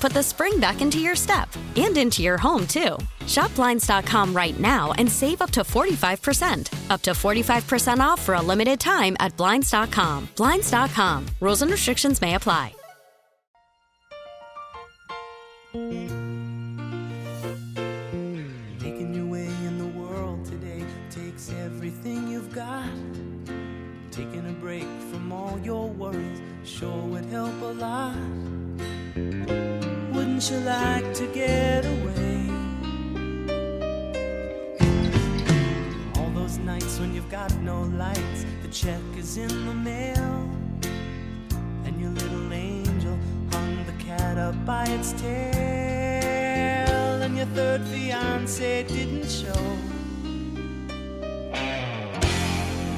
put the spring back into your step. And into your home, too. Shop Blinds.com right now and save up to 45%. Up to 45% off for a limited time at Blinds.com. Blinds.com. Rules and restrictions may apply. Making your way in the world today takes everything you've got. Taking a break from all your worries sure would help a lot. Wouldn't you like to get away? All those nights when you've got no lights, the check is in the mail, and your little angel hung the cat up by its tail. Your third fiancé didn't show.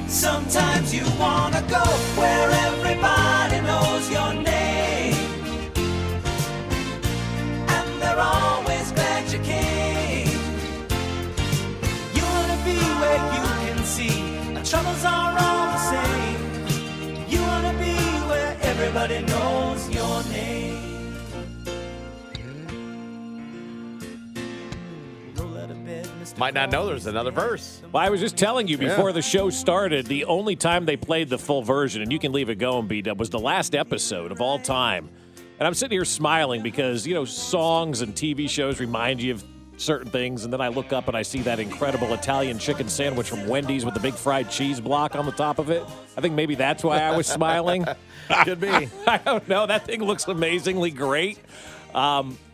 Sometimes you wanna go where everybody knows your name, and they're always glad you came. You wanna be where you can see our troubles are all the same. You wanna be where everybody knows your name. Might not know there's another verse. Well, I was just telling you before the show started, the only time they played the full version, and you can leave it going, B-Dub, was the last episode of all time. And I'm sitting here smiling because, you know, songs and TV shows remind you of certain things, and then I look up and I see that incredible Italian chicken sandwich from Wendy's with the big fried cheese block on the top of it. I think maybe that's why I was smiling. Could be. I don't know. That thing looks amazingly great.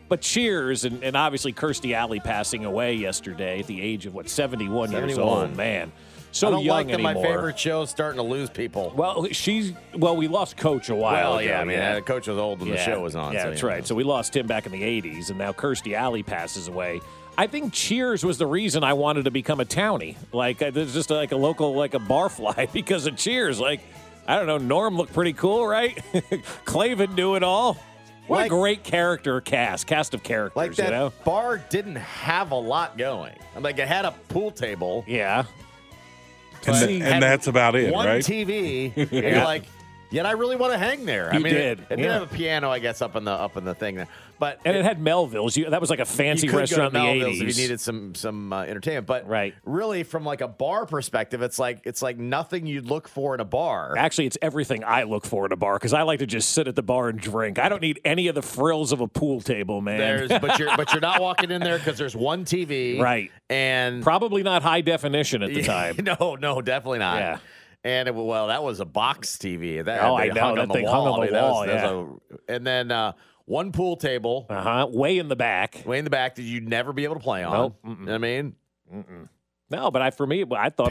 But Cheers, and obviously Kirstie Alley passing away yesterday at the age of, 71 years old. Man, so young anymore. I don't like that my favorite show's starting to lose people. Well, we lost Coach a while ago. Yeah, I mean, Coach was old when the show was on. Yeah, that's right. So we lost him back in the 80s, and now Kirstie Alley passes away. I think Cheers was the reason I wanted to become a townie. Like, there's just like a local, like a barfly because of Cheers. Like, I don't know, Norm looked pretty cool, right? Clavin knew it all. What a great cast of characters, like that, you know? Bar didn't have a lot going. I mean, like, it had a pool table. Yeah. And that's about it, one right? One TV. And you're like, I really want to hang there. You did. It didn't have a piano, I guess, up in the thing there. But it had Melville's. That was like a fancy restaurant in the 80s. If you needed some entertainment, but really from like a bar perspective, it's like nothing you'd look for in a bar. Actually, it's everything I look for in a bar because I like to just sit at the bar and drink. I don't need any of the frills of a pool table, man. But you're not walking in there because there's one TV, right? And probably not high definition at the time. No, definitely not. Yeah. And that was a box TV. I know that thing hung on the wall. And then one pool table, way in the back that you'd never be able to play on. Nope. You know what I mean? Mm-mm. No, but I thought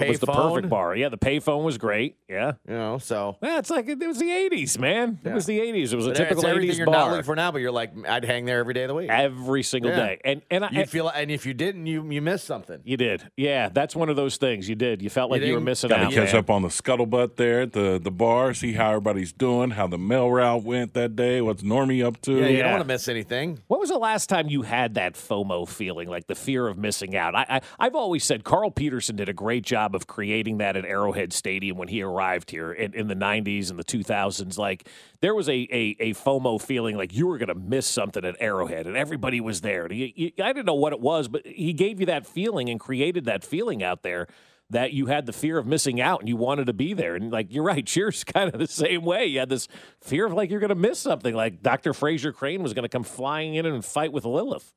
it was the perfect bar. Yeah, the payphone was great. Yeah, so it's like it was the 80s, man. Yeah. It was the 80s. It was a typical 80s you're bar. Not looking for now, but you're like, I'd hang there every day of the week, every single day, and you feel. And if you didn't, you missed something. You did. Yeah, that's one of those things. You did. You felt like you were missing out. Catch up on the scuttlebutt there at the bar, see how everybody's doing, how the mail route went that day, what's Normie up to. Yeah, you don't want to miss anything. What was the last time you had that FOMO feeling, like the fear of missing out? I've always said, Carl Peterson did a great job of creating that at Arrowhead Stadium when he arrived here in the 90s and the 2000s. Like, there was a FOMO feeling like you were going to miss something at Arrowhead, and everybody was there. And I didn't know what it was, but he gave you that feeling and created that feeling out there that you had the fear of missing out and you wanted to be there. And, like, you're right, Cheers kind of the same way. You had this fear of, like, you're going to miss something, like Dr. Fraser Crane was going to come flying in and fight with Lilith.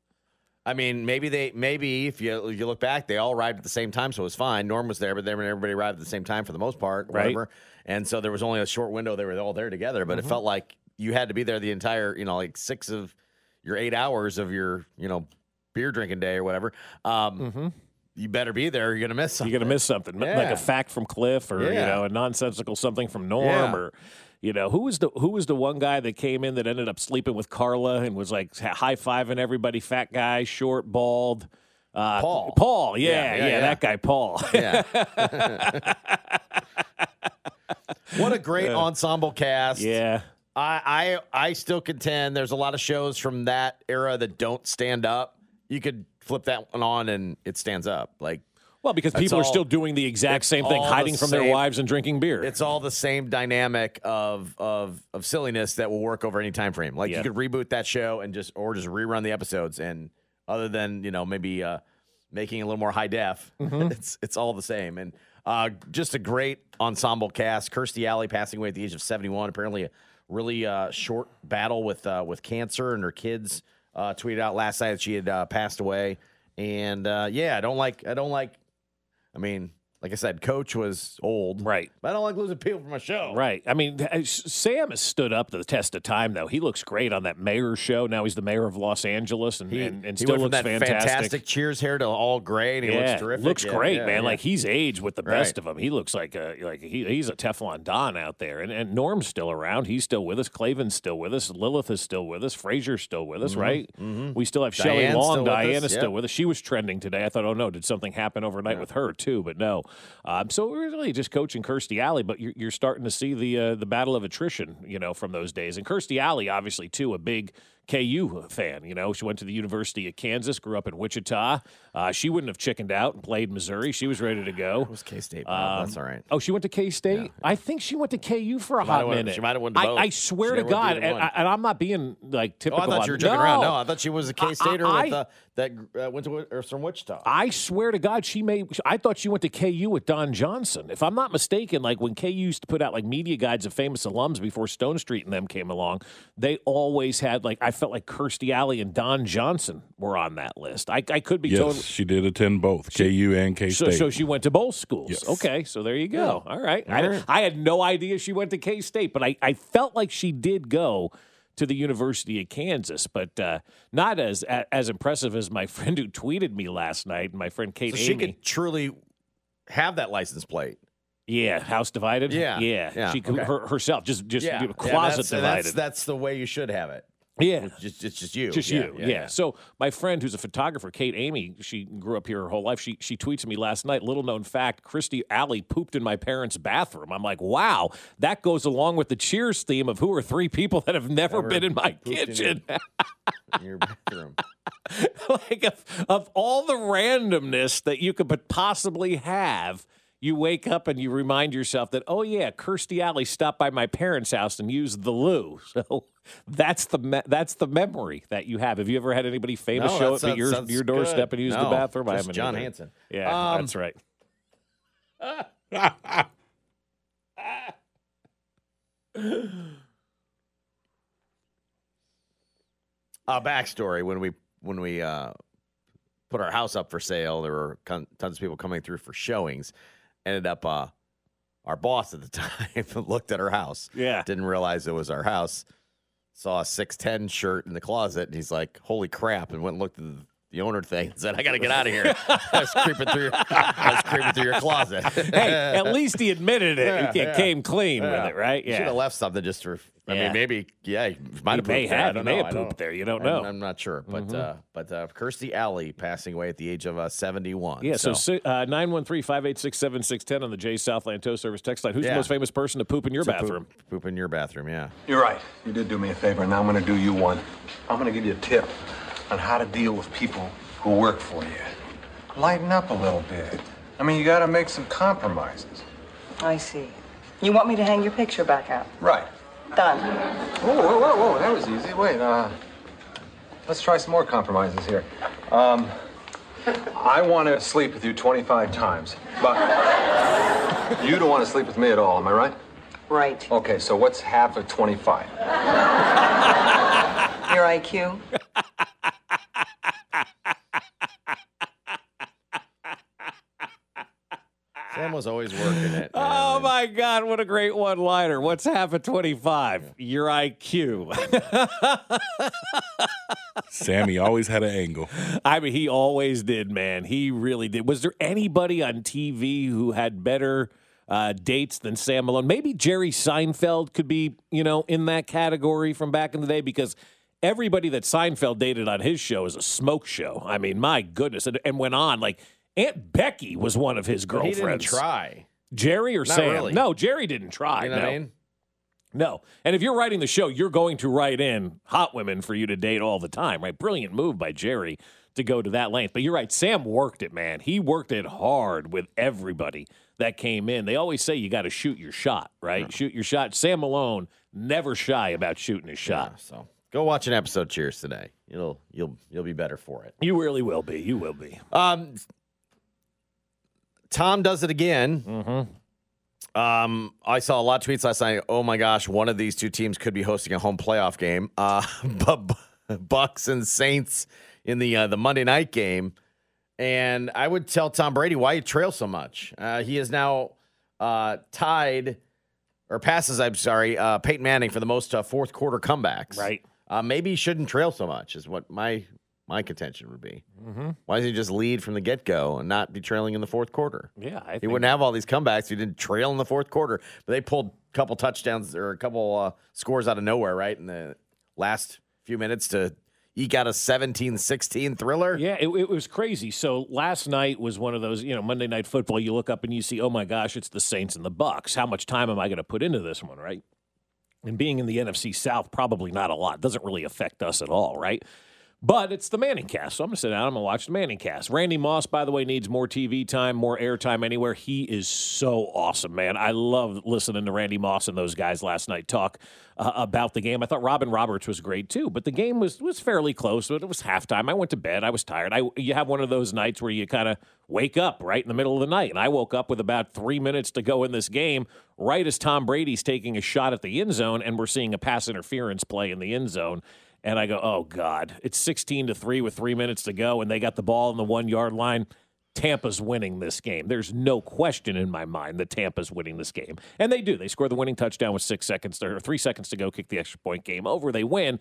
I mean, maybe if you look back, they all arrived at the same time, so it was fine. Norm was there, but then everybody arrived at the same time for the most part, whatever. Right. And so there was only a short window they were all there together, but it felt like you had to be there the entire, 6 of your 8 hours of your, beer drinking day or whatever. You better be there. You're going to miss something. Yeah. Like a fact from Cliff or, a nonsensical something from Norm or, who was the one guy that came in that ended up sleeping with Carla and was like high-fiving everybody, fat guy, short, bald. Paul. Paul. Yeah, that guy, Paul. Yeah. What a great ensemble cast. Yeah. I still contend there's a lot of shows from that era that don't stand up. You could flip that one on and it stands up. Well, because people are still doing the exact same thing, hiding from their wives and drinking beer. It's all the same dynamic of silliness that will work over any time frame. You could reboot that show and just rerun the episodes, and other than maybe making it a little more high def, it's all the same. And just a great ensemble cast. Kirstie Alley passing away at the age of 71. Apparently, a really short battle with cancer, and her kids. Tweeted out last night that she had passed away, and I don't like. I mean, like I said, Coach was old, right? But I don't like losing people from my show, right? I mean, Sam has stood up to the test of time, though. He looks great on that mayor show. Now he's the mayor of Los Angeles, and still looks fantastic. Cheers hair to all gray, and he looks terrific. Looks great, man. Yeah. Like, he's aged with the best of them. He looks like he's a Teflon Don out there. And Norm's still around. He's still with us. Clavin's still with us. Lilith is still with us. Frazier's still with us, right? Mm-hmm. We still have Shelley Long. Diana's still with us. She was trending today. I thought, oh no, did something happen overnight with her too? But no. So really just coaching Kirstie Alley, but you're starting to see the battle of attrition, from those days. And Kirstie Alley, obviously, too, a big KU fan. She went to the University of Kansas, grew up in Wichita. She wouldn't have chickened out and played Missouri. She was ready to go. It was K-State. That's all right. Oh, she went to K-State? Yeah. I think she went to KU for a hot minute. She might have won both. I swear to God, and I'm not being typical. Oh, I thought you were joking around. No, I thought she was a K-Stater that went to or from Wichita. I swear to God, I thought she went to KU with Don Johnson. If I'm not mistaken, when KU used to put out media guides of famous alums before Stone Street and them came along, they always had felt like Kirstie Alley and Don Johnson were on that list. I could be told. Yes, she did attend both KU and K-State. So she went to both schools. Yes. Okay, so there you go. Yeah. All right. I had no idea she went to K-State, but I felt like she did go to the University of Kansas, but not as impressive as my friend who tweeted me last night, and my friend Kate Amy. She could truly have that license plate. Yeah, house divided? Yeah. She could, herself, just closet divided. That's the way you should have it. Yeah. It's just you. Yeah. So my friend who's a photographer, Kate Amy, she grew up here her whole life. She tweets me last night, little known fact, Kirstie Alley pooped in my parents' bathroom. I'm like, wow, that goes along with the Cheers theme of who are three people that have never been in my kitchen. In your bathroom. Of all the randomness that you could possibly have, you wake up and you remind yourself that, oh, yeah, Kirstie Alley stopped by my parents' house and used the loo. So that's the memory that you have. Have you ever had anybody famous show up at your doorstep and use the bathroom? I haven't. John Hansen. Yeah, that's right. A backstory: when we put our house up for sale, there were tons of people coming through for showings. Ended up, our boss at the time looked at her house. Yeah. Didn't realize it was our house. Saw a 6'10" shirt in the closet, and he's like, holy crap, and went and looked at the owner thing and said, I got to get out of here. I was creeping through your closet. Hey, at least he admitted it. He came clean with it, right? Yeah. Should have left something just for, I mean, maybe, he might have pooped there. You don't know. I'm not sure. But but Kirstie Alley passing away at the age of 71. Yeah, so 913-586-7610 on the Jay Southland Tow Service text line. Who's the most famous person to poop in your bathroom? Poop in your bathroom, yeah. You're right. You did do me a favor. Now I'm going to do you one. I'm going to give you a tip on how to deal with people who work for you. Lighten up a little bit. I mean, you gotta make some compromises. I see. You want me to hang your picture back out? Right. Done. Whoa, that was easy. Wait, let's try some more compromises here. I want to sleep with you 25 times, but you don't want to sleep with me at all, am I right? Right. Okay, so what's half of 25? Your IQ? Sam was always working it. Oh, my God. What a great one-liner. What's half of 25? Your IQ. Sammy always had an angle. I mean, he always did, man. He really did. Was there anybody on TV who had better dates than Sam Malone? Maybe Jerry Seinfeld could be, you know, in that category from back in the day, because everybody that Seinfeld dated on his show is a smoke show. I mean, my goodness. And went on, like, Aunt Becky was one of his girlfriends. He didn't try. Jerry or not Sam? Really. No, Jerry didn't try. You know what I mean? No. And if you're writing the show, you're going to write in hot women for you to date all the time, right? Brilliant move by Jerry to go to that length. But you're right. Sam worked it, man. He worked it hard with everybody that came in. They always say you got to shoot your shot, right? Yeah. Shoot your shot. Sam Malone, never shy about shooting his shot. Yeah, so go watch an episode of Cheers today. You'll be better for it. You really will be. You will be. Tom does it again. Mm-hmm. I saw a lot of tweets last night. Oh, my gosh. One of these two teams could be hosting a home playoff game. But Bucks and Saints in the Monday night game. And I would tell Tom Brady why he trails so much. He is now passes Peyton Manning for the most fourth quarter comebacks. Right. Maybe he shouldn't trail so much is what my contention would be. Mm-hmm. Why doesn't he just lead from the get-go and not be trailing in the fourth quarter? Yeah, I think he wouldn't have all these comebacks if he didn't trail in the fourth quarter. But they pulled a couple touchdowns or a couple scores out of nowhere, right, in the last few minutes to eke out a 17-16 thriller. Yeah, it was crazy. So last night was one of those, Monday Night Football, you look up and you see, oh, my gosh, it's the Saints and the Bucks. How much time am I going to put into this one, right? And being in the NFC South, probably not a lot. Doesn't really affect us at all, right? But it's the Manning cast, so I'm going to sit down. I'm going to watch the Manning cast. Randy Moss, by the way, needs more TV time, more airtime anywhere. He is so awesome, man. I loved listening to Randy Moss and those guys last night talk about the game. I thought Robin Roberts was great, too. But the game was fairly close. But it was halftime. I went to bed. I was tired. You have one of those nights where you kind of wake up right in the middle of the night. And I woke up with about 3 minutes to go in this game right as Tom Brady's taking a shot at the end zone, and we're seeing a pass interference play in the end zone. And I go, oh, God, it's 16-3 with 3 minutes to go, and they got the ball on the 1 yard line. Tampa's winning this game. There's no question in my mind that Tampa's winning this game. And they do. They score the winning touchdown with 3 seconds to go, kick the extra point, game over. They win.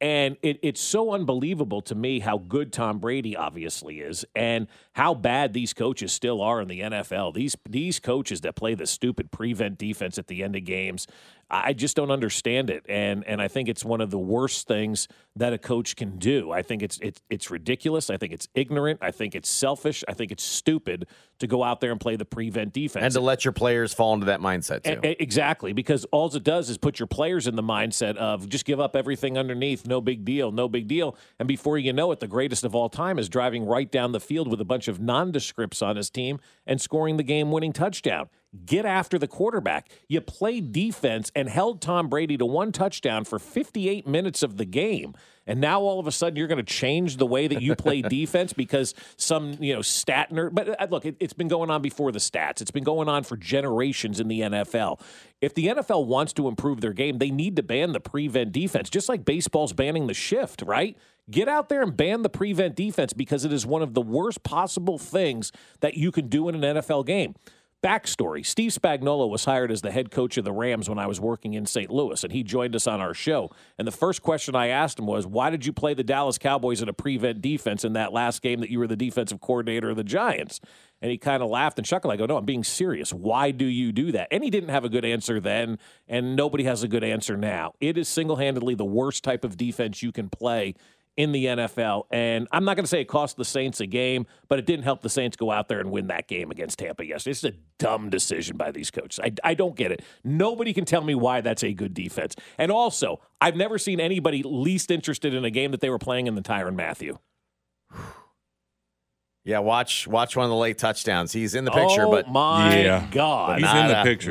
And it's so unbelievable to me how good Tom Brady obviously is and how bad these coaches still are in the NFL. These coaches that play the stupid prevent defense at the end of games, I just don't understand it. And I think it's one of the worst things that a coach can do. I think it's ridiculous. I think it's ignorant. I think it's selfish. I think it's stupid to go out there and play the prevent defense. And to let your players fall into that mindset, too. Exactly, because all it does is put your players in the mindset of just give up everything underneath, no big deal. And before you know it, the greatest of all time is driving right down the field with a bunch of nondescripts on his team and scoring the game-winning touchdown. Get after the quarterback. You played defense and held Tom Brady to one touchdown for 58 minutes of the game. And now all of a sudden you're going to change the way that you play defense because some, stat nerd. But look, it's been going on before the stats. It's been going on for generations in the NFL. If the NFL wants to improve their game, they need to ban the prevent defense, just like baseball's banning the shift, right? Get out there and ban the prevent defense because it is one of the worst possible things that you can do in an NFL game. Backstory, Steve Spagnuolo was hired as the head coach of the Rams when I was working in St. Louis, and he joined us on our show. And the first question I asked him was, why did you play the Dallas Cowboys in a prevent defense in that last game that you were the defensive coordinator of the Giants? And he kind of laughed and chuckled. I go, no, I'm being serious. Why do you do that? And he didn't have a good answer then, and nobody has a good answer now. It is single-handedly the worst type of defense you can play in the NFL, and I'm not going to say it cost the Saints a game, but it didn't help the Saints go out there and win that game against Tampa yesterday. It's a dumb decision by these coaches. I don't get it. Nobody can tell me why that's a good defense. And also, I've never seen anybody least interested in a game that they were playing in the Tyrann Mathieu. Yeah, watch one of the late touchdowns. He's in the picture, but my God, he's in the picture.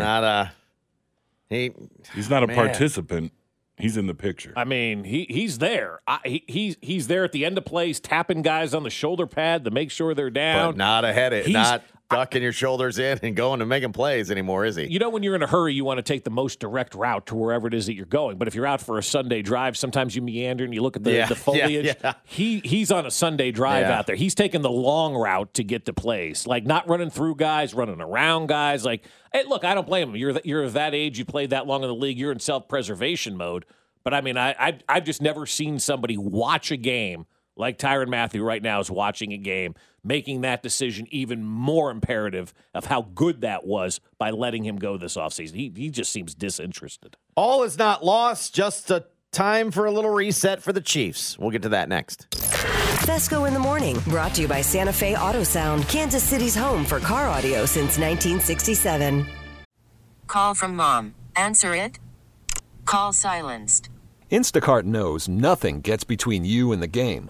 He's not a participant. He's in the picture. I mean, he's there. He's there at the end of plays, tapping guys on the shoulder pad to make sure they're down. But not ahead of it. Not ducking your shoulders in and going to making plays anymore, is he? You know, when you're in a hurry, you want to take the most direct route to wherever it is that you're going. But if you're out for a Sunday drive, sometimes you meander and you look at the foliage. Yeah. He's on a Sunday drive out there. He's taking the long route to get to plays, like not running through guys, running around guys. Like, hey, look, I don't blame him. You're that age. You played that long in the league. You're in self-preservation mode. But, I mean, I've just never seen somebody watch a game like Tyrann Mathieu right now is watching a game, making that decision even more imperative of how good that was by letting him go this offseason. He just seems disinterested. All is not lost, just a time for a little reset for the Chiefs. We'll get to that next. Fesco in the Morning, brought to you by Santa Fe Auto Sound, Kansas City's home for car audio since 1967. Call from mom. Answer it. Call silenced. Instacart knows nothing gets between you and the game.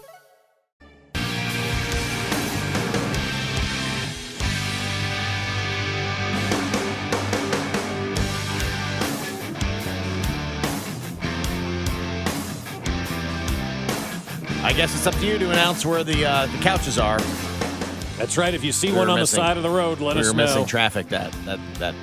I guess it's up to you to announce where the couches are. That's right. If you see one on the side of the road, let us know. We were missing traffic that.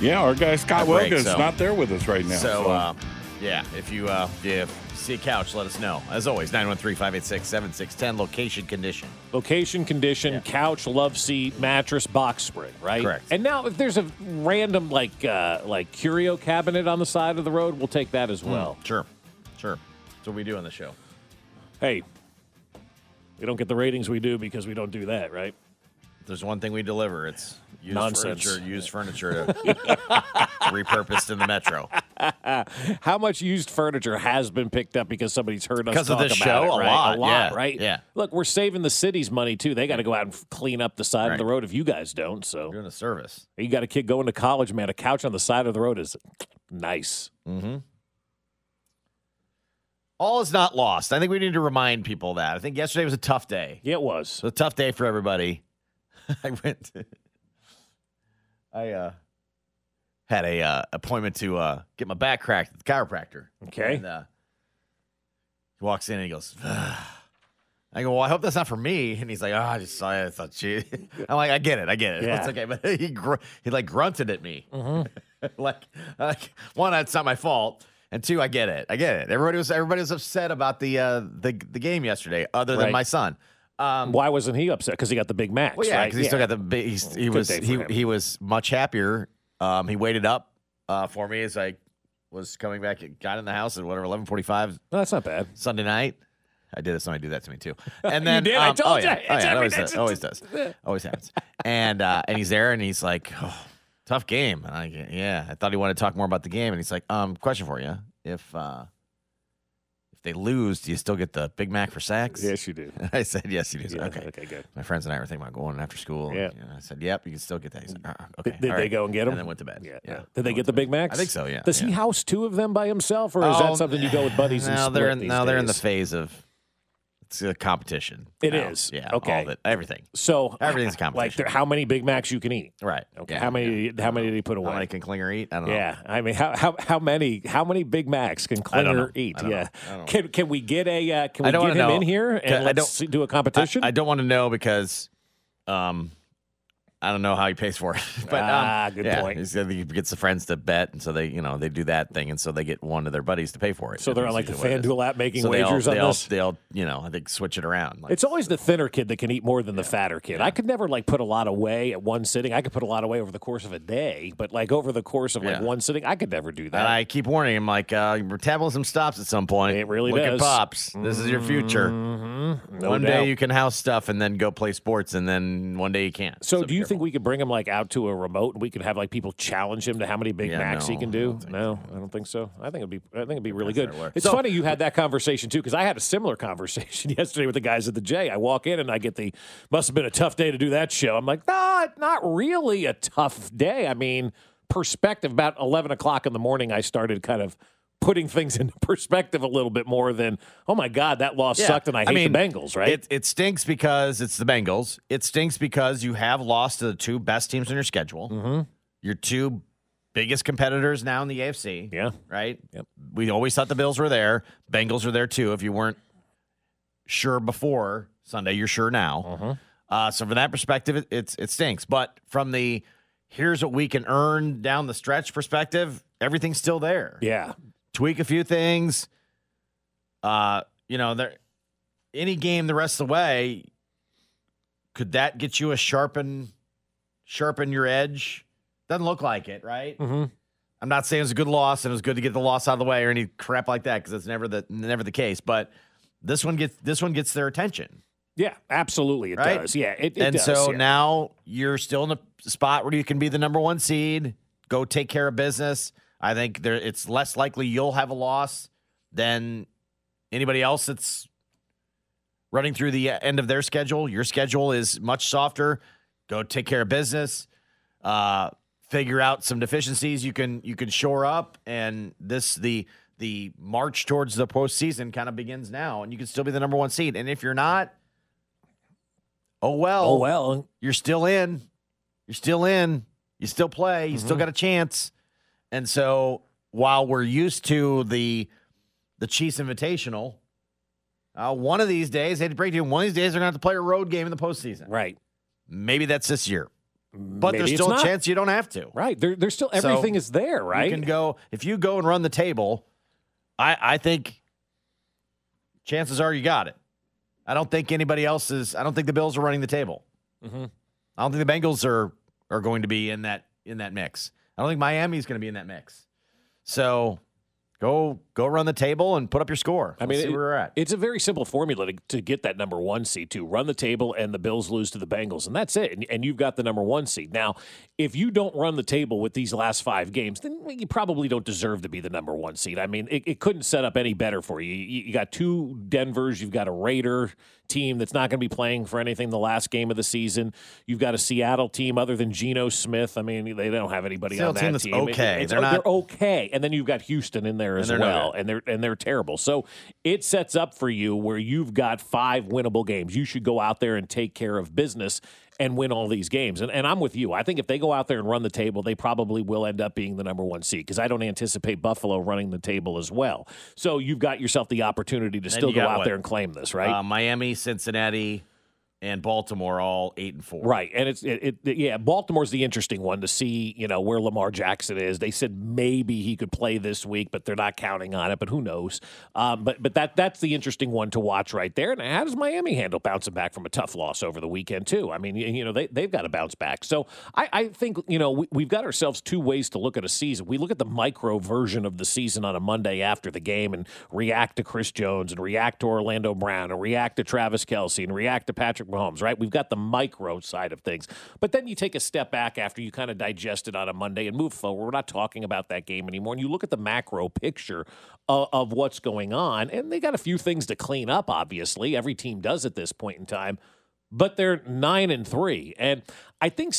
Yeah, our guy Scott Wilkins is not there with us right now. So, if you see a couch, let us know. As always, 913-586-7610, location, condition. Location, condition, yeah. Couch, love seat, mattress, box spring, right? Correct. And now if there's a random like curio cabinet on the side of the road, we'll take that as well. Sure. That's what we do on the show. Hey, we don't get the ratings we do because we don't do that, right? There's one thing we deliver. It's used furniture repurposed in the metro. How much used furniture has been picked up because somebody's heard us talk about it? Because of the show, a lot, right? Yeah. Look, we're saving the city's money, too. They got to go out and clean up the side of the road if you guys don't. So you're doing a service. You got a kid going to college, man. A couch on the side of the road is nice. Mm-hmm. All is not lost. I think we need to remind people that. I think yesterday was a tough day. Yeah, it was. It was a tough day for everybody. I had a appointment to get my back cracked at the chiropractor. Okay. And he walks in and he goes, ugh. I go, well, I hope that's not for me. And he's like, I just saw it. I thought she. I'm like, I get it. Yeah. It's okay. But he grunted at me. Mm-hmm. like, one, it's not my fault. And two, I get it. Everybody was upset about the game yesterday, other than my son. Why wasn't he upset? Because he got the Big Macs. Well, yeah, because he still got the big. He was much happier. He waited up for me. It's like, was coming back. Got in the house at whatever 11:45. No, that's not bad. Sunday night. I did it. Somebody do that to me too. And then you did? I told you. Always does. Always happens. And he's there, and he's like, oh, "Tough game." And I thought he wanted to talk more about the game, and he's like, "Question for you: if they lose, do you still get the Big Mac for sacks?" Yes, you do. I said, "Yes, you do." Yeah, okay, good. My friends and I were thinking about going after school. Yeah. And I said, "Yep, you can still get that." He's like, "Okay." Did they go and get him? And then went to bed. Yeah. Did they get the Big Macs? I think so. Yeah. Does he house two of them by himself, or is that something you go with buddies? They're in the phase of. It's a competition. It is now. Yeah. Okay. All of it. Everything. So everything's a competition. Like how many Big Macs you can eat. Right. Okay. Yeah, how many did he put away? How many can Klinger eat? I don't know. Yeah. I mean, how many Big Macs can Klinger eat? Yeah. Can we get a can we get him in here and let's do a competition? I don't want to know because I don't know how he pays for it. But good point. He gets the friends to bet, and so they do that thing, and so they get one of their buddies to pay for it. So they're on like the FanDuel app making wagers on this. They'll I think switch it around. Like, it's always the thinner kid that can eat more than the fatter kid. Yeah. I could never put a lot away at one sitting. I could put a lot away over the course of a day, but over the course of one sitting, I could never do that. And I keep warning him your metabolism stops at some point. It really does. Look at Pops. This is your future. Mm-hmm. No doubt. One day you can house stuff and then go play sports, and then one day you can't. So do you think we could bring him out to a remote, and we could have people challenge him to how many Big Macs he can do? I don't think so. I think it'd be really good. It's funny you had that conversation too, because I had a similar conversation yesterday with the guys at the J. I walk in and I get must have been a tough day to do that show. I'm like, not really a tough day. I mean, perspective. About 11 o'clock in the morning, I started putting things into perspective a little bit more than, oh, my God, that loss sucked and I mean, the Bengals, right? It stinks because it's the Bengals. It stinks because you have lost to the two best teams on your schedule, mm-hmm. your two biggest competitors now in the AFC. Yeah. Right? Yep. We always thought the Bills were there. Bengals are there, too. If you weren't sure before Sunday, you're sure now. Mm-hmm. So from that perspective, it stinks. But from the here's what we can earn down the stretch perspective, everything's still there. Yeah. Tweak a few things. Any game the rest of the way, could that get you a sharpen your edge? Doesn't look like it, right? Mm-hmm. I'm not saying it was a good loss and it was good to get the loss out of the way or any crap like that, because that's never the case. But this one gets their attention. Yeah, absolutely, it does. Yeah, it does. And so now you're still in a spot where you can be the number one seed. Go take care of business. I think it's less likely you'll have a loss than anybody else that's running through the end of their schedule. Your schedule is much softer. Go take care of business. Figure out some deficiencies you can shore up, and the march towards the postseason kind of begins now, and you can still be the number one seed. And if you're not, oh well, you're still in. You're still in. You still play. You mm-hmm. still got a chance. And so while we're used to the Chiefs Invitational, one of these days, they had to break down. One of these days, they're going to have to play a road game in the postseason. Right. Maybe that's this year. But maybe there's still a chance you don't have to. Right. There's still everything is there, right? You can go. If you go and run the table, I think chances are you got it. I don't think anybody else is. I don't think the Bills are running the table. Mm-hmm. I don't think the Bengals are going to be in that mix. I don't think Miami's going to be in that mix. So go run the table and put up your score. Let's see where we're at. It's a very simple formula to get that number one seed, to run the table and the Bills lose to the Bengals, and that's it. And you've got the number one seed. Now, if you don't run the table with these last five games, then you probably don't deserve to be the number one seed. I mean, it couldn't set up any better for you. You got two Denvers. You've got a Raider team that's not going to be playing for anything the last game of the season. You've got a Seattle team other than Geno Smith. I mean, they don't have anybody Seattle on that team. That's okay. They're okay. And then you've got Houston in there as well, and they're terrible. So it sets up for you where you've got five winnable games. You should go out there and take care of business and win all these games. And I'm with you. I think if they go out there and run the table, they probably will end up being the number one seed, because I don't anticipate Buffalo running the table as well. So you've got yourself the opportunity to still go out there and claim this, right? Miami, Cincinnati, and Baltimore all 8-4. Right, and it's Baltimore's the interesting one to see, where Lamar Jackson is. They said maybe he could play this week, but they're not counting on it. But who knows? But that's the interesting one to watch right there. And how does Miami handle bouncing back from a tough loss over the weekend too? I mean, they've got to bounce back. So I think we've got ourselves two ways to look at a season. We look at the micro version of the season on a Monday after the game and react to Chris Jones and react to Orlando Brown and react to Travis Kelce and react to Patrick Mahomes, right? We've got the micro side of things. But then you take a step back after you kind of digest it on a Monday and move forward. We're not talking about that game anymore. And you look at the macro picture of what's going on, and they got a few things to clean up, obviously. Every team does at this point in time. But they're 9-3. And I think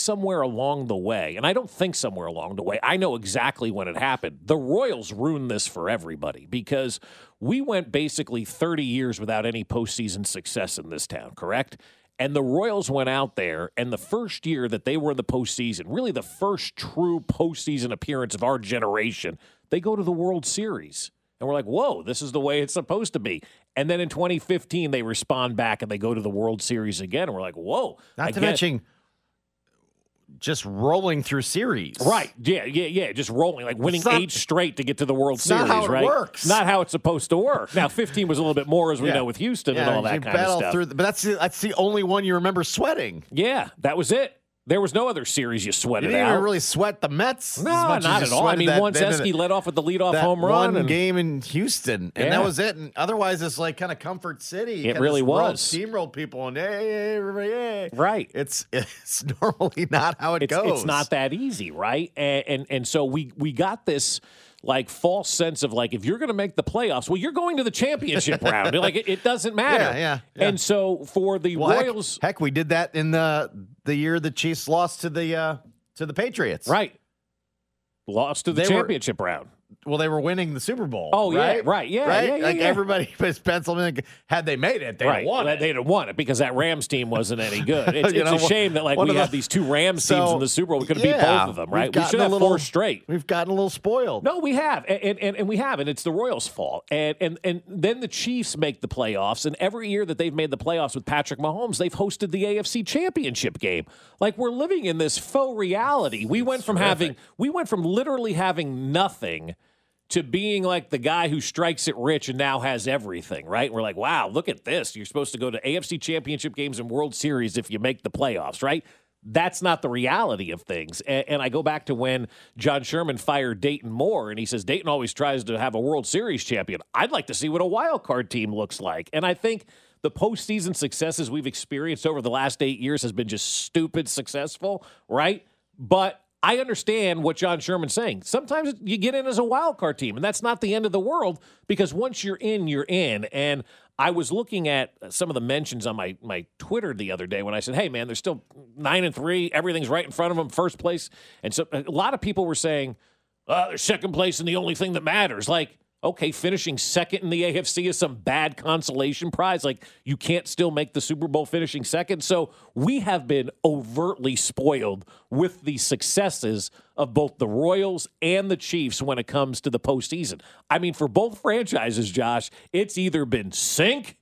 I know exactly when it happened. The Royals ruined this for everybody because we went basically 30 years without any postseason success in this town, correct? And the Royals went out there, and the first year that they were in the postseason, really the first true postseason appearance of our generation, they go to the World Series. And we're like, whoa, this is the way it's supposed to be. And then in 2015, they respond back and they go to the World Series again. And we're like, whoa. Not to mention just rolling through series. Right. Yeah. Just rolling, like winning 8 straight to get to the World Series, right? Not how it works. Not how it's supposed to work. Now, 15 was a little bit more, as we know, with Houston and all that kind of stuff. But that's the only one you remember sweating. Yeah, that was it. There was no other series you sweated out. You didn't even really sweat the Mets. No, not at all. I mean, once Esky led off with the leadoff home run. One game in Houston, and that was it. And otherwise, it's like kind of comfort city. It really was. Steamrolled people, and hey. Right. It's normally not how it goes. It's not that easy, right? And so we got this like false sense of like, if you're going to make the playoffs, well, you're going to the championship round. Like it doesn't matter. Yeah. And so for the Royals, heck, we did that in the year the Chiefs lost to the Patriots. Right. Lost to the championship round. Well, they were winning the Super Bowl. Oh, right? Yeah, right. Yeah, right? Yeah, like everybody was penciling in. Had they made it, they'd have won it because that Rams team wasn't any good. It's a shame that we have these two Rams teams in the Super Bowl. We could have beat both of them, right? We should have 4 straight. We've gotten a little spoiled. No, we have. And we have, and it's the Royals' fault. And then the Chiefs make the playoffs, and every year that they've made the playoffs with Patrick Mahomes, they've hosted the AFC Championship game. Like, we're living in this faux reality. We went from literally having nothing to being like the guy who strikes it rich and now has everything, right? We're like, wow, look at this. You're supposed to go to AFC Championship games and World Series if you make the playoffs, right? That's not the reality of things. And I go back to when John Sherman fired Dayton Moore, and he says, Dayton always tries to have a World Series champion. I'd like to see what a wild card team looks like. And I think the postseason successes we've experienced over the last 8 years has been just stupid successful, right? But I understand what John Sherman's saying. Sometimes you get in as a wild card team, and that's not the end of the world because once you're in, you're in. And I was looking at some of the mentions on my Twitter the other day when I said, hey, man, they're still 9-3. Everything's right in front of them, first place. And so a lot of people were saying, they're second place and the only thing that matters. Like, okay, finishing second in the AFC is some bad consolation prize. Like, you can't still make the Super Bowl finishing second. So we have been overtly spoiled with the successes of both the Royals and the Chiefs when it comes to the postseason. I mean, for both franchises, Josh, it's either been sink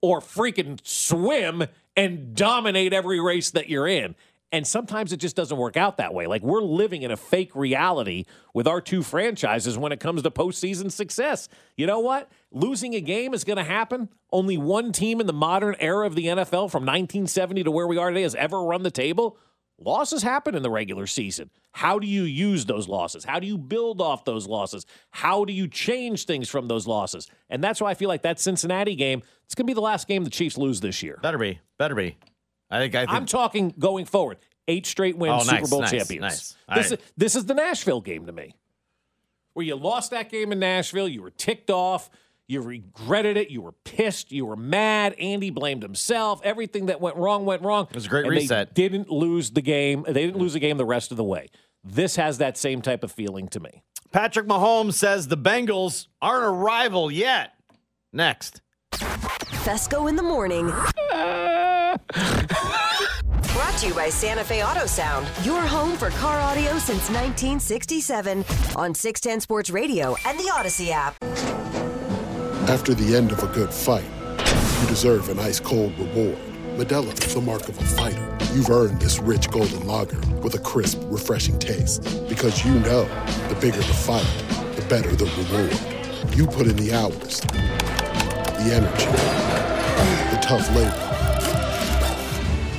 or freaking swim and dominate every race that you're in. And sometimes it just doesn't work out that way. Like, we're living in a fake reality with our two franchises when it comes to postseason success. You know what? Losing a game is going to happen. Only one team in the modern era of the NFL from 1970 to where we are today has ever run the table. Losses happen in the regular season. How do you use those losses? How do you build off those losses? How do you change things from those losses? And that's why I feel like that Cincinnati game, it's going to be the last game the Chiefs lose this year. Better be. I think I'm talking going forward. 8 straight wins, Super Bowl champions. Nice. This is the Nashville game to me, where you lost that game in Nashville. You were ticked off. You regretted it. You were pissed. You were mad. Andy blamed himself. Everything that went wrong. It was a great reset. They didn't lose the game. They didn't lose the game the rest of the way. This has that same type of feeling to me. Patrick Mahomes says the Bengals aren't a rival yet. Next. Fesco in the morning. Brought to you by Santa Fe Auto Sound, your home for car audio since 1967 on 610 Sports Radio and the Odyssey app. After the end of a good fight, you deserve an ice cold reward. Modelo, the mark of a fighter. You've earned this rich golden lager with a crisp, refreshing taste. Because you know, the bigger the fight, the better the reward. You put in the hours, the energy, the tough labor.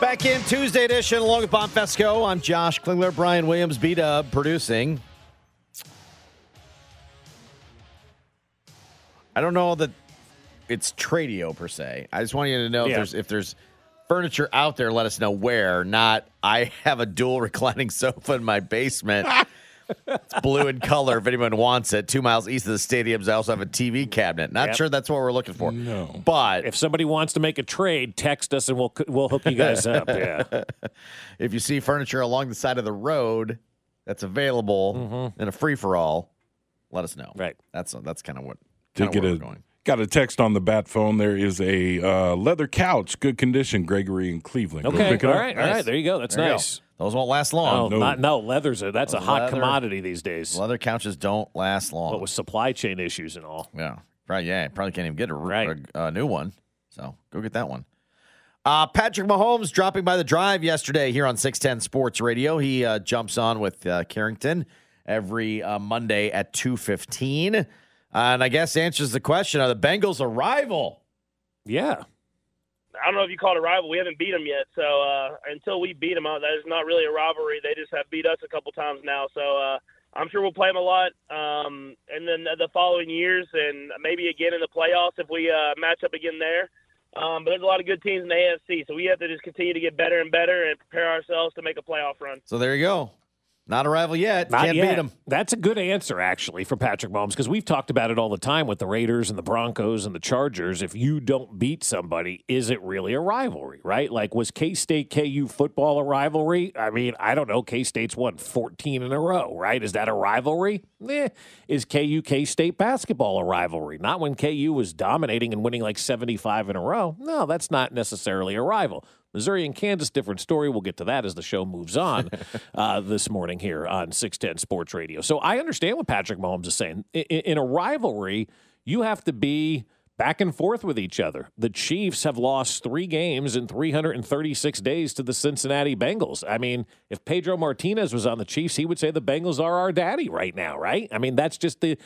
Back in Tuesday edition along with Bob Fesco. I'm Josh Klingler, Brian Williams, B-Dub producing. I don't know that it's Tradio per se. I just want you to know if there's furniture out there, let us know where. Not I have a dual reclining sofa in my basement. It's blue in color if anyone wants it. 2 miles east of the stadiums, I also have a TV cabinet. Not sure that's what we're looking for. No. But if somebody wants to make a trade, text us and we'll hook you guys up. Yeah. If you see furniture along the side of the road that's available in a free-for-all, let us know. Right. That's kind of what we're going. Got a text on the bat phone. There is a leather couch, good condition, Gregory in Cleveland. Okay. Go pick it up. All right. There you go. That's nice. Those won't last long. No, leather's a hot commodity these days. Leather couches don't last long. But with supply chain issues and all. Yeah. Right. Yeah. Probably can't even get a new one. So go get that one. Patrick Mahomes dropping by the drive yesterday here on 610 Sports Radio. He jumps on with Carrington every Monday at 2:15. And I guess answers the question, are the Bengals a rival? Yeah. I don't know if you call it a rival. We haven't beat them yet. So until we beat them, there's not really a rivalry. They just have beat us a couple times now. So I'm sure we'll play them a lot. And then the following years and maybe again in the playoffs if we match up again there. But there's a lot of good teams in the AFC. So we have to just continue to get better and better and prepare ourselves to make a playoff run. So there you go. Not a rival yet. Can't beat him. That's a good answer, actually, for Patrick Mahomes, because we've talked about it all the time with the Raiders and the Broncos and the Chargers. If you don't beat somebody, is it really a rivalry, right? Like, was K-State-KU football a rivalry? I mean, I don't know. K-State's won 14 in a row, right? Is that a rivalry? Is KU-K-State basketball a rivalry? Not when KU was dominating and winning like 75 in a row. No, that's not necessarily a rival. Missouri and Kansas, different story. We'll get to that as the show moves on this morning here on 610 Sports Radio. So I understand what Patrick Mahomes is saying. In a rivalry, you have to be back and forth with each other. The Chiefs have lost 3 games in 336 days to the Cincinnati Bengals. I mean, if Pedro Martinez was on the Chiefs, he would say the Bengals are our daddy right now, right? I mean, that's just the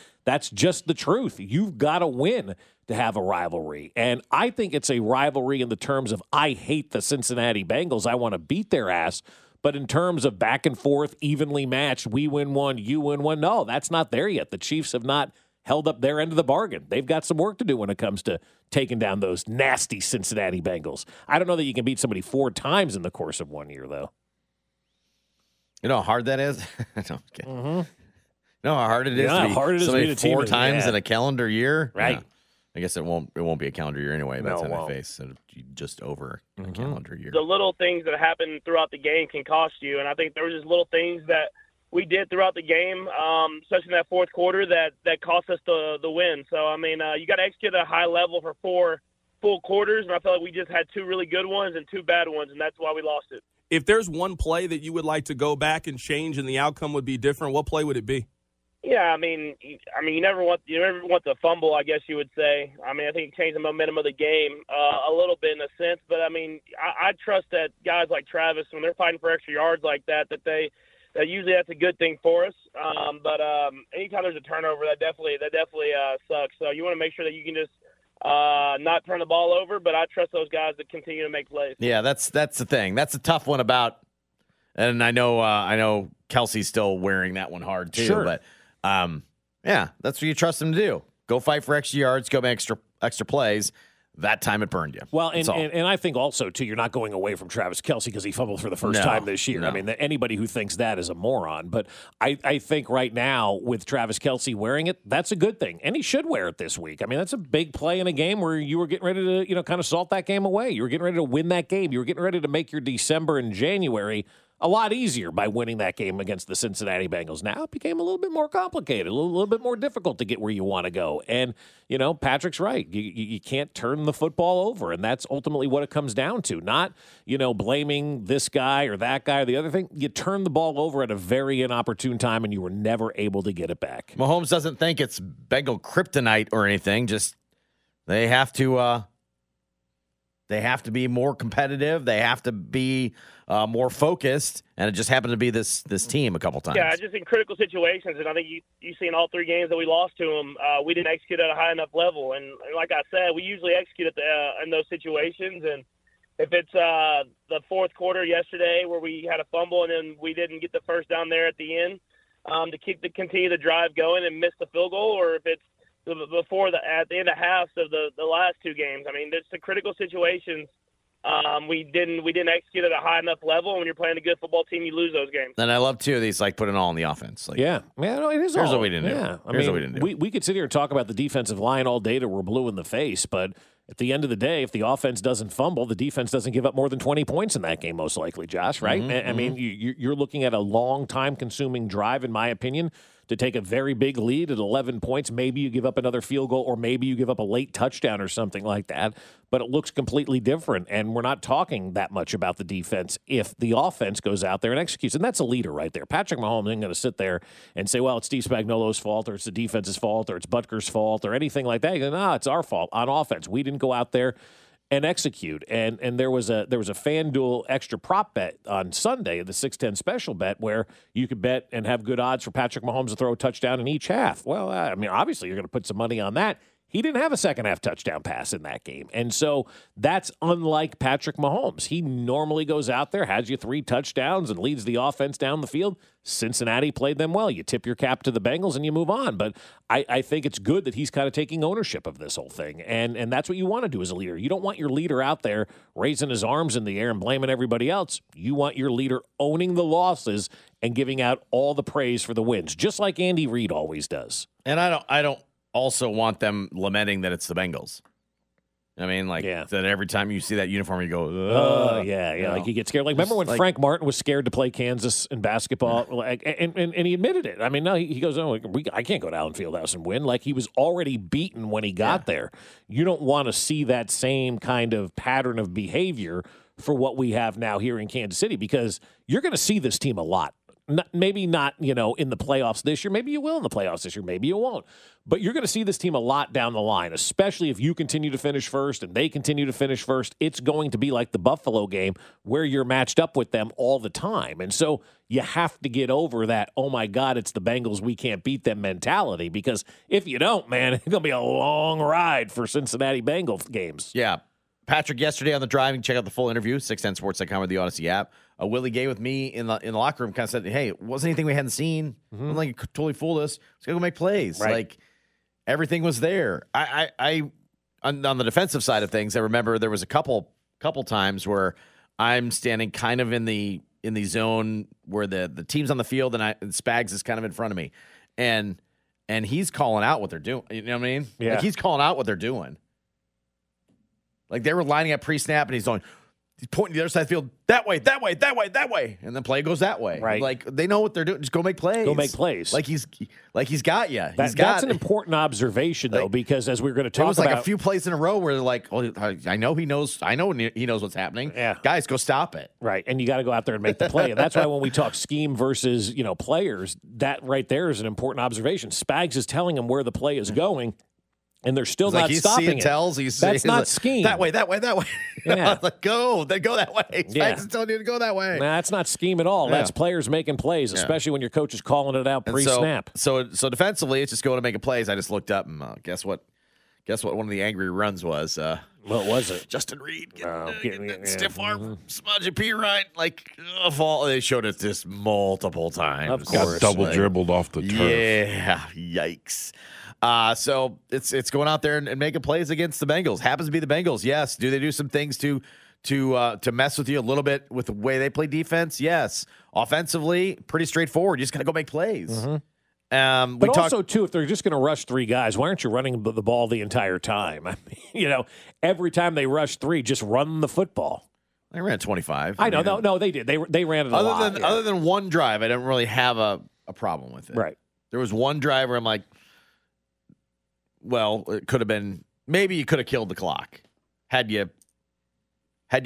truth. You've got to win to have a rivalry. And I think it's a rivalry in the terms of I hate the Cincinnati Bengals. I want to beat their ass. But in terms of back and forth, evenly matched, we win one, you win one. No, that's not there yet. The Chiefs have not held up their end of the bargain. They've got some work to do when it comes to taking down those nasty Cincinnati Bengals. I don't know that you can beat somebody 4 times in the course of 1 year, though. You know how hard that is? You know how hard it is to beat somebody 4 times in a calendar year? Right. Yeah. I guess it won't be a calendar year anyway. That's in my face. So just over a calendar year. The little things that happen throughout the game can cost you. And I think there were just little things that we did throughout the game, especially in that fourth quarter, that cost us the win. So, I mean, you got to execute at a high level for 4 full quarters. And I feel like we just had 2 really good ones and 2 bad ones, and that's why we lost it. If there's one play that you would like to go back and change and the outcome would be different, what play would it be? Yeah, I mean, you never want the fumble, I guess you would say. I mean, I think it changed the momentum of the game a little bit in a sense. But, I mean, I trust that guys like Travis, when they're fighting for extra yards like that, that usually that's a good thing for us. But anytime there's a turnover, that definitely sucks. So you want to make sure that you can just not turn the ball over. But I trust those guys to continue to make plays. Yeah, that's the thing. That's a tough one about. And I know Kelsey's still wearing that one hard too. Sure. But. Yeah, that's what you trust them to do. Go fight for extra yards, go make extra plays. That time it burned you. Well, and I think also, too, you're not going away from Travis Kelce because he fumbled for the first time this year. No. I mean, anybody who thinks that is a moron. But I think right now with Travis Kelce wearing it, that's a good thing. And he should wear it this week. I mean, that's a big play in a game where you were getting ready to, kind of salt that game away. You were getting ready to win that game. You were getting ready to make your December and January a lot easier by winning that game against the Cincinnati Bengals. Now it became a little bit more complicated, a little bit more difficult to get where you want to go. And, Patrick's right. You can't turn the football over, and that's ultimately what it comes down to. Not, blaming this guy or that guy or the other thing. You turn the ball over at a very inopportune time, and you were never able to get it back. Mahomes doesn't think it's Bengal kryptonite or anything. Just they have to – they have to be more competitive. They have to be more focused, and it just happened to be this team a couple times. Yeah, just in critical situations, and I think you see in all three games that we lost to them, we didn't execute at a high enough level. And like I said, we usually execute at in those situations. And if it's the fourth quarter yesterday where we had a fumble and then we didn't get the first down there at the end to continue the drive going and miss the field goal, or if it's at the end of halves of the last two games. I mean, there's the critical situations. We didn't execute at a high enough level. And when you're playing a good football team, you lose those games. And I love two of these, like putting all on the offense. Like, yeah, man, no, it is. Here's what we didn't do. Yeah, here's what we didn't do. We could sit here and talk about the defensive line all day till we're blue in the face, but at the end of the day, if the offense doesn't fumble, the defense doesn't give up more than 20 points in that game, most likely, Josh, right? Mm-hmm. I mean, you're looking at a long time-consuming drive, in my opinion, to take a very big lead at 11 points. Maybe you give up another field goal, or maybe you give up a late touchdown or something like that, but it looks completely different, and we're not talking that much about the defense if the offense goes out there and executes, and that's a leader right there. Patrick Mahomes isn't going to sit there and say, well, it's Steve Spagnuolo's fault, or it's the defense's fault, or it's Butker's fault, or anything like that. He goes, no, it's our fault on offense. We didn't go out there and execute. And there was a FanDuel extra prop bet on Sunday, the 610 special bet, where you could bet and have good odds for Patrick Mahomes to throw a touchdown in each half. Well, I mean, obviously you're going to put some money on that. He didn't have a second half touchdown pass in that game. And so that's unlike Patrick Mahomes. He normally goes out there, has you three touchdowns, and leads the offense down the field. Cincinnati played them well. You tip your cap to the Bengals and you move on. But I think it's good that he's kind of taking ownership of this whole thing. And that's what you want to do as a leader. You don't want your leader out there raising his arms in the air and blaming everybody else. You want your leader owning the losses and giving out all the praise for the wins, just like Andy Reid always does. And I don't also want them lamenting that it's the Bengals. I mean, like, yeah, that every time you see that uniform, you go, oh, yeah, yeah. You know? Like, you get scared. Like, remember when Frank Martin was scared to play Kansas in basketball? Like, and he admitted it. I mean, no, he goes, oh, I can't go to Allen Fieldhouse and win. Like, he was already beaten when he got there. You don't want to see that same kind of pattern of behavior for what we have now here in Kansas City, because you're going to see this team a lot. Maybe not, in the playoffs this year. Maybe you will in the playoffs this year. Maybe you won't. But you're going to see this team a lot down the line, especially if you continue to finish first and they continue to finish first. It's going to be like the Buffalo game where you're matched up with them all the time. And so you have to get over that, oh, my God, it's the Bengals, we can't beat them mentality. Because if you don't, man, it's going to be a long ride for Cincinnati Bengals games. Yeah. Patrick yesterday on the driving, check out the full interview, 610sports.com or the Odyssey app. Willie Gay with me in the locker room kind of said, hey, it wasn't anything we hadn't seen. Mm-hmm. Like, it totally fooled us. Let's go make plays. Right. Like, everything was there. I on the defensive side of things, I remember there was a couple times where I'm standing kind of in the zone where the team's on the field and Spags is kind of in front of me. And he's calling out what they're doing. You know what I mean? Yeah. Like, he's calling out what they're doing. Like, they were lining up pre-snap, and he's going, He's pointing to the other side of the field, that way. And the play goes that way. Right. Like, they know what they're doing. Just go make plays. Like he's got you. That's an important observation, though, because as we were going to talk about. It was like a few plays in a row where they're like, oh, I know he knows what's happening. Yeah. Guys, go stop it. Right. And you got to go out there and make the play. And that's why when we talk scheme versus, players, that right there is an important observation. Spags is telling them where the play is going. And they're still not stopping it. That's not scheme. That way. Yeah. I was like, go that way. Spags telling you to go that way. Nah, that's not scheme at all. Yeah. That's players making plays, especially when your coach is calling it out pre-snap. So defensively, it's just going to make a plays. I just looked up and guess what? One of the angry runs was. What was it? Justin Reed getting stiff arm, smudge P. Ryan. They showed us this multiple times. Of course, got double dribbled off the turf. Yeah, yikes. So it's going out there and making plays against the Bengals. Happens to be the Bengals, yes. Do they do some things to mess with you a little bit with the way they play defense? Yes. Offensively, pretty straightforward. You just got to go make plays. Mm-hmm. But also, too, if they're just going to rush three guys, why aren't you running the ball the entire time? I mean, every time they rush three, just run the football. They ran 25. I know. No, they did. They ran it a lot. Other than one drive, I didn't really have a problem with it. Right. There was one drive where I'm like, well, it could have been, maybe you could have killed the clock had you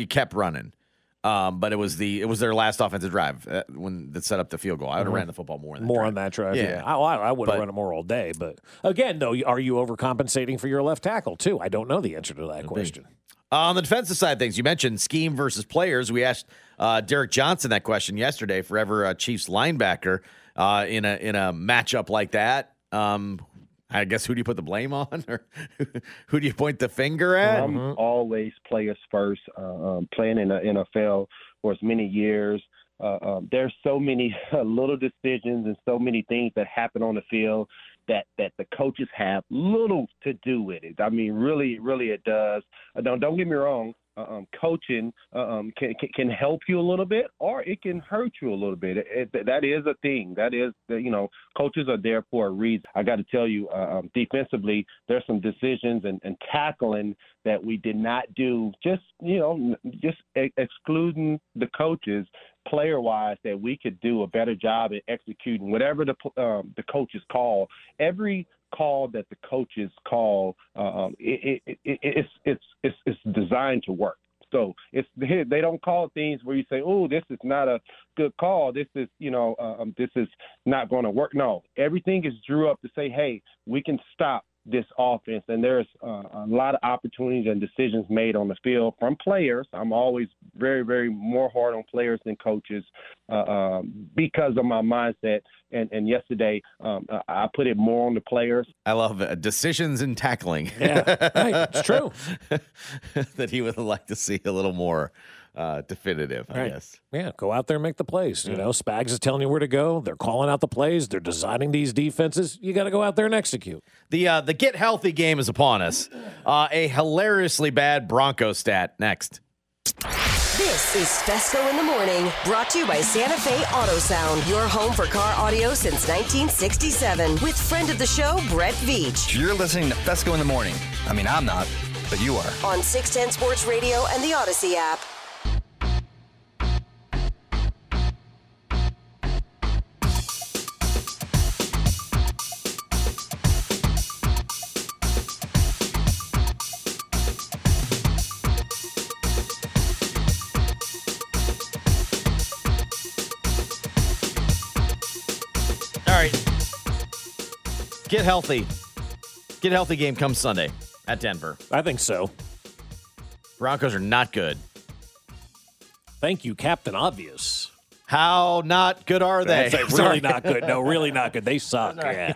kept running. But it was their last offensive drive when they set up the field goal. I would have ran the football more on that drive. Yeah. I would have run it more all day. But again, though, are you overcompensating for your left tackle too? I don't know the answer to that question. On the defensive side of things, you mentioned scheme versus players. We asked Derek Johnson that question yesterday, forever Chiefs linebacker in a matchup like that. I guess who do you put the blame on, or who do you point the finger at? I'm always players first. Playing in the NFL for as many years, there's so many little decisions and so many things that happen on the field that the coaches have little to do with it. I mean, really, really, it does. Don't get me wrong. Coaching can help you a little bit, or it can hurt you a little bit. That is a thing. That is, coaches are there for a reason. I got to tell you, defensively, there's some decisions and tackling that we did not do. Just excluding the coaches, player-wise, that we could do a better job at executing whatever the coaches call. Every call that the coaches call, it's designed to work. So they don't call things where you say, oh, this is not a good call. This is, this is not going to work. No, everything is drew up to say, hey, we can stop this offense. And there's a lot of opportunities and decisions made on the field from players. I'm always very, very more hard on players than coaches because of my mindset. And yesterday, I put it more on the players. I love it. Decisions and tackling. Yeah, right. It's true. That he would like to see a little more definitive, I guess. Yeah, go out there and make the plays. Yeah. Spags is telling you where to go. They're calling out the plays. They're designing these defenses. You got to go out there and execute. The get healthy game is upon us. A hilariously bad Broncos stat next. This is Fesco in the Morning, brought to you by Santa Fe Auto Sound, your home for car audio since 1967, with friend of the show, Brett Veach. You're listening to Fesco in the Morning. I mean, I'm not, but you are. On 610 Sports Radio and the Odyssey app. Get healthy. Get healthy game comes Sunday at Denver. I think so. Broncos are not good. Thank you, Captain Obvious. How not good are they? That's really not good. No, really not good. They suck. Yeah.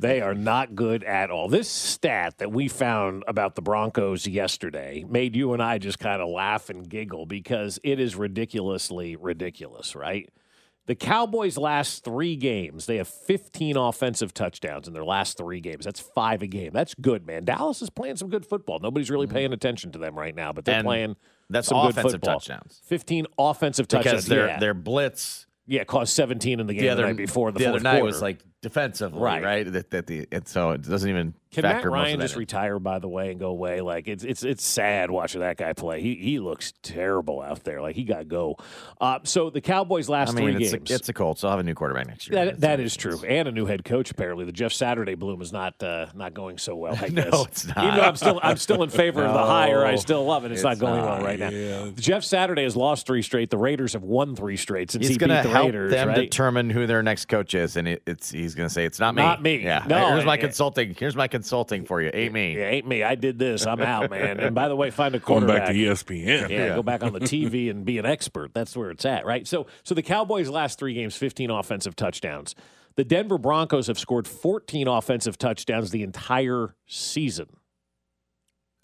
They are not good at all. This stat that we found about the Broncos yesterday made you and I just kind of laugh and giggle because it is ridiculously ridiculous, right? The Cowboys' last three games, they have 15 offensive touchdowns in their last three games. That's 5 a game. That's good, man. Dallas is playing some good football. Nobody's really paying attention to them right now, but they're playing some good football. That's offensive touchdowns. 15 offensive touchdowns. Because their blitz caused 17 in the game the night before the fourth quarter. The other night was defensively, right? And so it doesn't even Can Matt Ryan just retire, by the way, and go away? Like, it's sad watching that guy play. He looks terrible out there. Like, he got to go. So the Cowboys last three games. It's the Colts. They'll have a new quarterback next year. That is true. And a new head coach, apparently. The Jeff Saturday bloom is not going so well, I guess. No, it's not. Even though I'm still in favor of the hire, I still love it. It's not going well right now. Jeff Saturday has lost three straight. The Raiders have won three straight since he beat the Raiders. He's going to help them determine who their next coach is, and he's going to say, it's not me. Not me. Yeah. No, Here's my consulting for you. Ain't me. Yeah, ain't me. I did this. I'm out, man. And by the way, find a quarterback. Going back to ESPN. Yeah, go back on the TV and be an expert. That's where it's at, right? So the Cowboys' last three games, 15 offensive touchdowns. The Denver Broncos have scored 14 offensive touchdowns the entire season.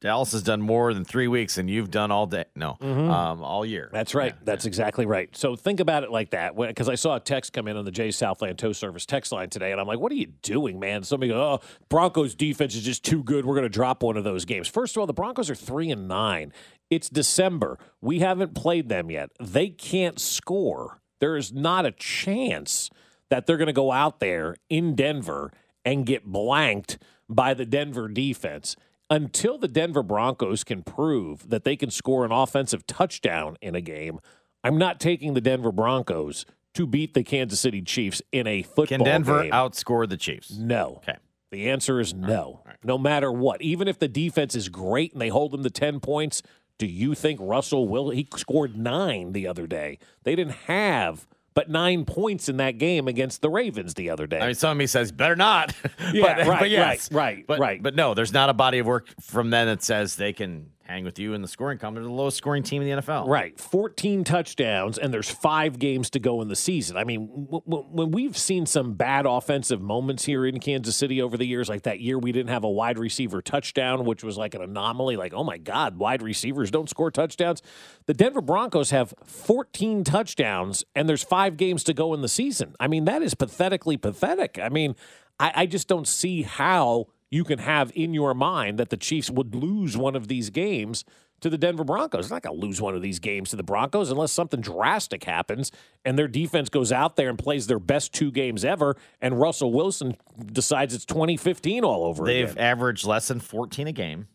Dallas has done more than 3 weeks than you've done all day. No, all year. That's right. Yeah. That's exactly right. So think about it like that. Because I saw a text come in on the Jay Southland Tow Service text line today, and I'm like, what are you doing, man? Somebody goes, Broncos defense is just too good. We're going to drop one of those games. First of all, the Broncos are 3-9. It's December. We haven't played them yet. They can't score. There is not a chance that they're going to go out there in Denver and get blanked by the Denver defense. Until the Denver Broncos can prove that they can score an offensive touchdown in a game, I'm not taking the Denver Broncos to beat the Kansas City Chiefs in a football game. Can Denver outscore the Chiefs? No. Okay. The answer is no. All right. No matter what. Even if the defense is great and they hold them to 10 points, do you think Russell will? He scored 9 the other day. They didn't have but 9 points in that game against the Ravens the other day. I mean, some of me says, better not. Yeah, but yes. But no, there's not a body of work from them that says they can hang with you in the scoring column. They're the lowest scoring team in the NFL. Right. 14 touchdowns, and there's 5 games to go in the season. I mean, when we've seen some bad offensive moments here in Kansas City over the years, like that year we didn't have a wide receiver touchdown, which was like an anomaly. Like, oh, my God, wide receivers don't score touchdowns. The Denver Broncos have 14 touchdowns, and there's 5 games to go in the season. I mean, that is pathetically pathetic. I mean, I just don't see how you can have in your mind that the Chiefs would lose one of these games to the Denver Broncos. They're not going to lose one of these games to the Broncos unless something drastic happens and their defense goes out there and plays their best 2 games ever and Russell Wilson decides it's 2015 all over again. They've averaged less than 14 a game.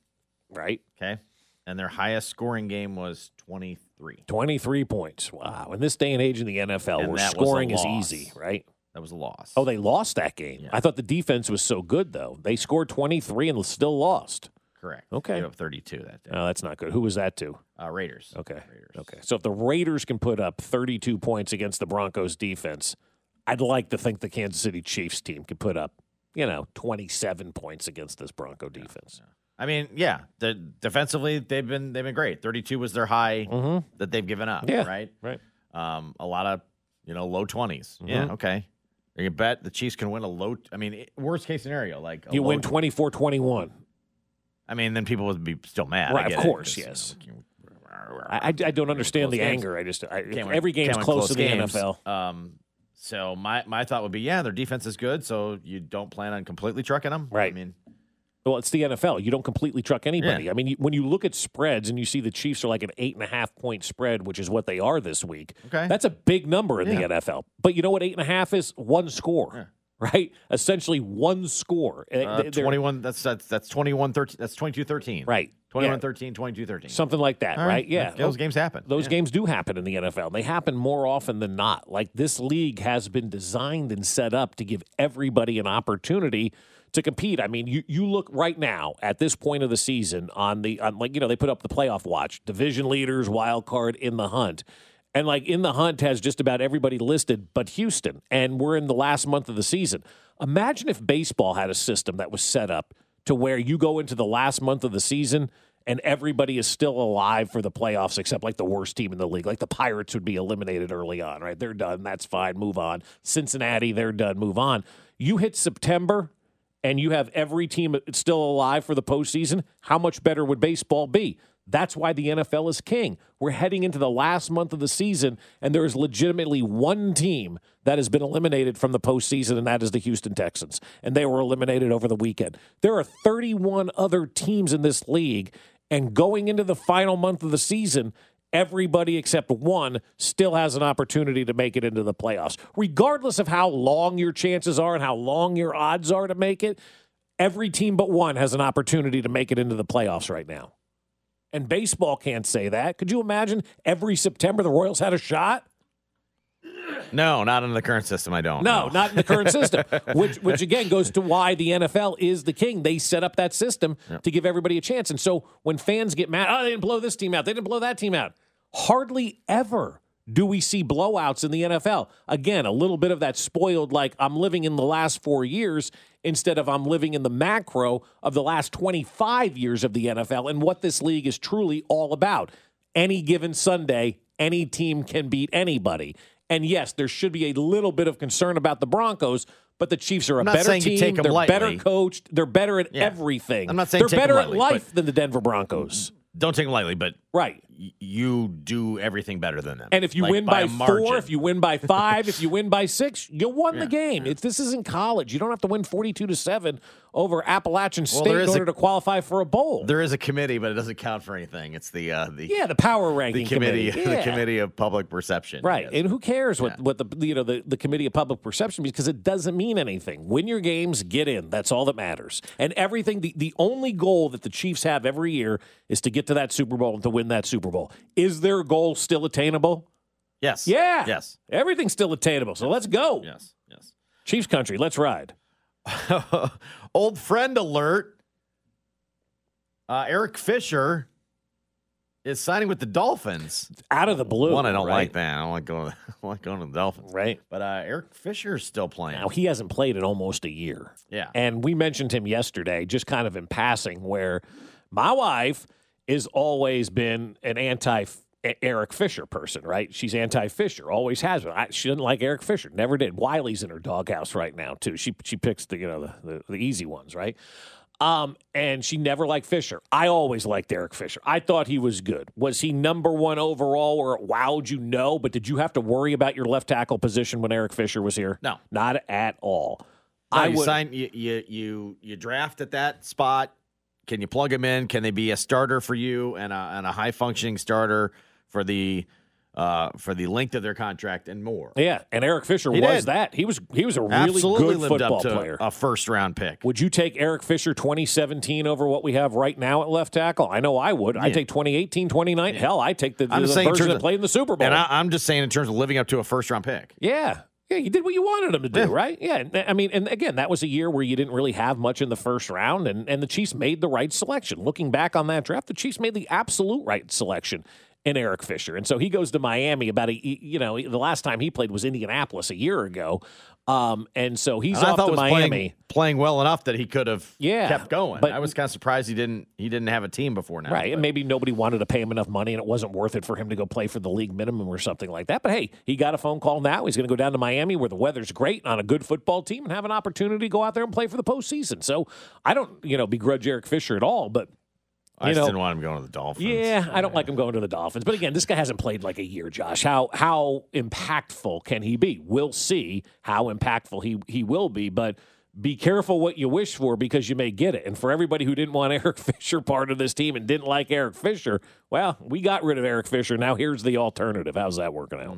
Right. Okay. And their highest scoring game was 23. 23 points. Wow. In this day and age in the NFL, where scoring is easy, right? That was a loss. Oh, they lost that game. Yeah. I thought the defense was so good, though. They scored 23 and still lost. Correct. Okay. They gave up 32 that day. Oh, that's not good. Who was that to? Raiders. Okay. Raiders. Okay. So if the Raiders can put up 32 points against the Broncos defense, I'd like to think the Kansas City Chiefs team could put up, 27 points against this Bronco defense. Yeah. I mean, yeah, defensively, they've been great. 32 was their high that they've given up, right? Right. A lot of, low 20s. Mm-hmm. Yeah, okay. You bet the Chiefs can win a low. I mean, worst case scenario, like you win 24-21. I mean, then people would be still mad. Right, of course, yes. I don't understand the anger. I just every game's close in the NFL. So my thought would be, yeah, their defense is good, so you don't plan on completely trucking them, right? I mean. Well, it's the NFL. You don't completely truck anybody. Yeah. I mean, when you look at spreads and you see the Chiefs are like an 8.5-point spread, which is what they are this week, okay. That's a big number in the NFL. But you know what 8.5 is? One score, right? Essentially one score. 21, that's 21-13. That's 22-13. Right. 21-13, 22-13. Something like that, right? Yeah. Those games happen. Those games do happen in the NFL. They happen more often than not. Like, this league has been designed and set up to give everybody an opportunity to compete. I mean, you look right now at this point of the season on they put up the playoff watch, division leaders, wild card, in the hunt. And like in the hunt has just about everybody listed but Houston. And we're in the last month of the season. Imagine if baseball had a system that was set up to where you go into the last month of the season and everybody is still alive for the playoffs except like the worst team in the league. Like the Pirates would be eliminated early on, right? They're done. That's fine. Move on. Cincinnati, they're done. Move on. You hit September and you have every team still alive for the postseason, how much better would baseball be? That's why the NFL is king. We're heading into the last month of the season, and there is legitimately one team that has been eliminated from the postseason, and that is the Houston Texans. And they were eliminated over the weekend. There are 31 other teams in this league, and going into the final month of the season, everybody except one still has an opportunity to make it into the playoffs. Regardless of how long your chances are and how long your odds are to make it, Every team but one has an opportunity to make it into the playoffs right now. And baseball can't say that. Could you imagine every September the Royals had a shot? No, not in the current system, I don't. No, not in the current system, which again goes to why the NFL is the king. They set up that system to give everybody a chance. And so when fans get mad, oh, they didn't blow this team out, they didn't blow that team out. Hardly ever do we see blowouts in the NFL. Again, a little bit of that spoiled, like I'm living in the last 4 years instead of I'm living in the macro of the last 25 years of the NFL and what this league is truly all about. Any given Sunday, any team can beat anybody. And, yes, there should be a little bit of concern about the Broncos, but the Chiefs are a better team. They're better coached. They're better at everything. I'm not saying they're better at life than the Denver Broncos. Don't take them lightly, but you do everything better than them. And if you win by 4, if you win by 5, if you win by 6, you won the game. Yeah. This isn't college. You don't have to win 42-7 over Appalachian State in order to qualify for a bowl. There is a committee, but it doesn't count for anything. It's the power ranking committee. The committee of public perception. Right, and who cares what the committee of public perception means, because it doesn't mean anything. Win your games, get in. That's all that matters. And everything. The only goal that the Chiefs have every year is to get to that Super Bowl and to win that Super Bowl. Is their goal still attainable? Yes. Yeah. Yes. Everything's still attainable. So let's go. Yes. Yes. Chiefs country. Let's ride. Old friend alert. Eric Fisher is signing with the Dolphins. Out of the blue. One, I don't like that. I don't like going to the Dolphins. Right. But Eric Fisher is still playing. Now, he hasn't played in almost a year. Yeah. And we mentioned him yesterday, just kind of in passing, where my wife is always been an anti-Eric Fisher person, right? She's anti-Fisher, always has been. She doesn't like Eric Fisher, never did. Wiley's in her doghouse right now, too. She picks the easy ones, right? And she never liked Fisher. I always liked Eric Fisher. I thought he was good. Was he number one overall or wowed you? No, but did you have to worry about your left tackle position when Eric Fisher was here? No. Not at all. No, you draft at that spot. Can you plug them in? Can they be a starter for you and a high functioning starter for the length of their contract and more? Yeah, and Eric Fisher was that. He was a really good football player. A first round pick. Would you take Eric Fisher 2017 over what we have right now at left tackle? I know I would. Yeah. I take 2018, 2019. Yeah. Hell, I take the person that played in the Super Bowl. And I'm just saying in terms of living up to a first round pick. Yeah. Yeah, you did what you wanted him to do, right? Yeah, I mean, and again, that was a year where you didn't really have much in the first round, and the Chiefs made the right selection. Looking back on that draft, the Chiefs made the absolute right selection in Eric Fisher, and so he goes to Miami about the last time he played was Indianapolis a year ago, and so he's off to Miami. Playing well enough that he could have kept going. But I was kind of surprised he didn't have a team before now. Right, and maybe nobody wanted to pay him enough money, and it wasn't worth it for him to go play for the league minimum or something like that. But hey, he got a phone call now. He's going to go down to Miami where the weather's great on a good football team and have an opportunity to go out there and play for the postseason. So I don't begrudge Eric Fisher at all, but. I just didn't want him going to the Dolphins. Yeah, I don't like him going to the Dolphins. But again, this guy hasn't played like a year, Josh. How impactful can he be? We'll see how impactful he will be. But be careful what you wish for because you may get it. And for everybody who didn't want Eric Fisher part of this team and didn't like Eric Fisher, well, we got rid of Eric Fisher. Now here's the alternative. How's that working out?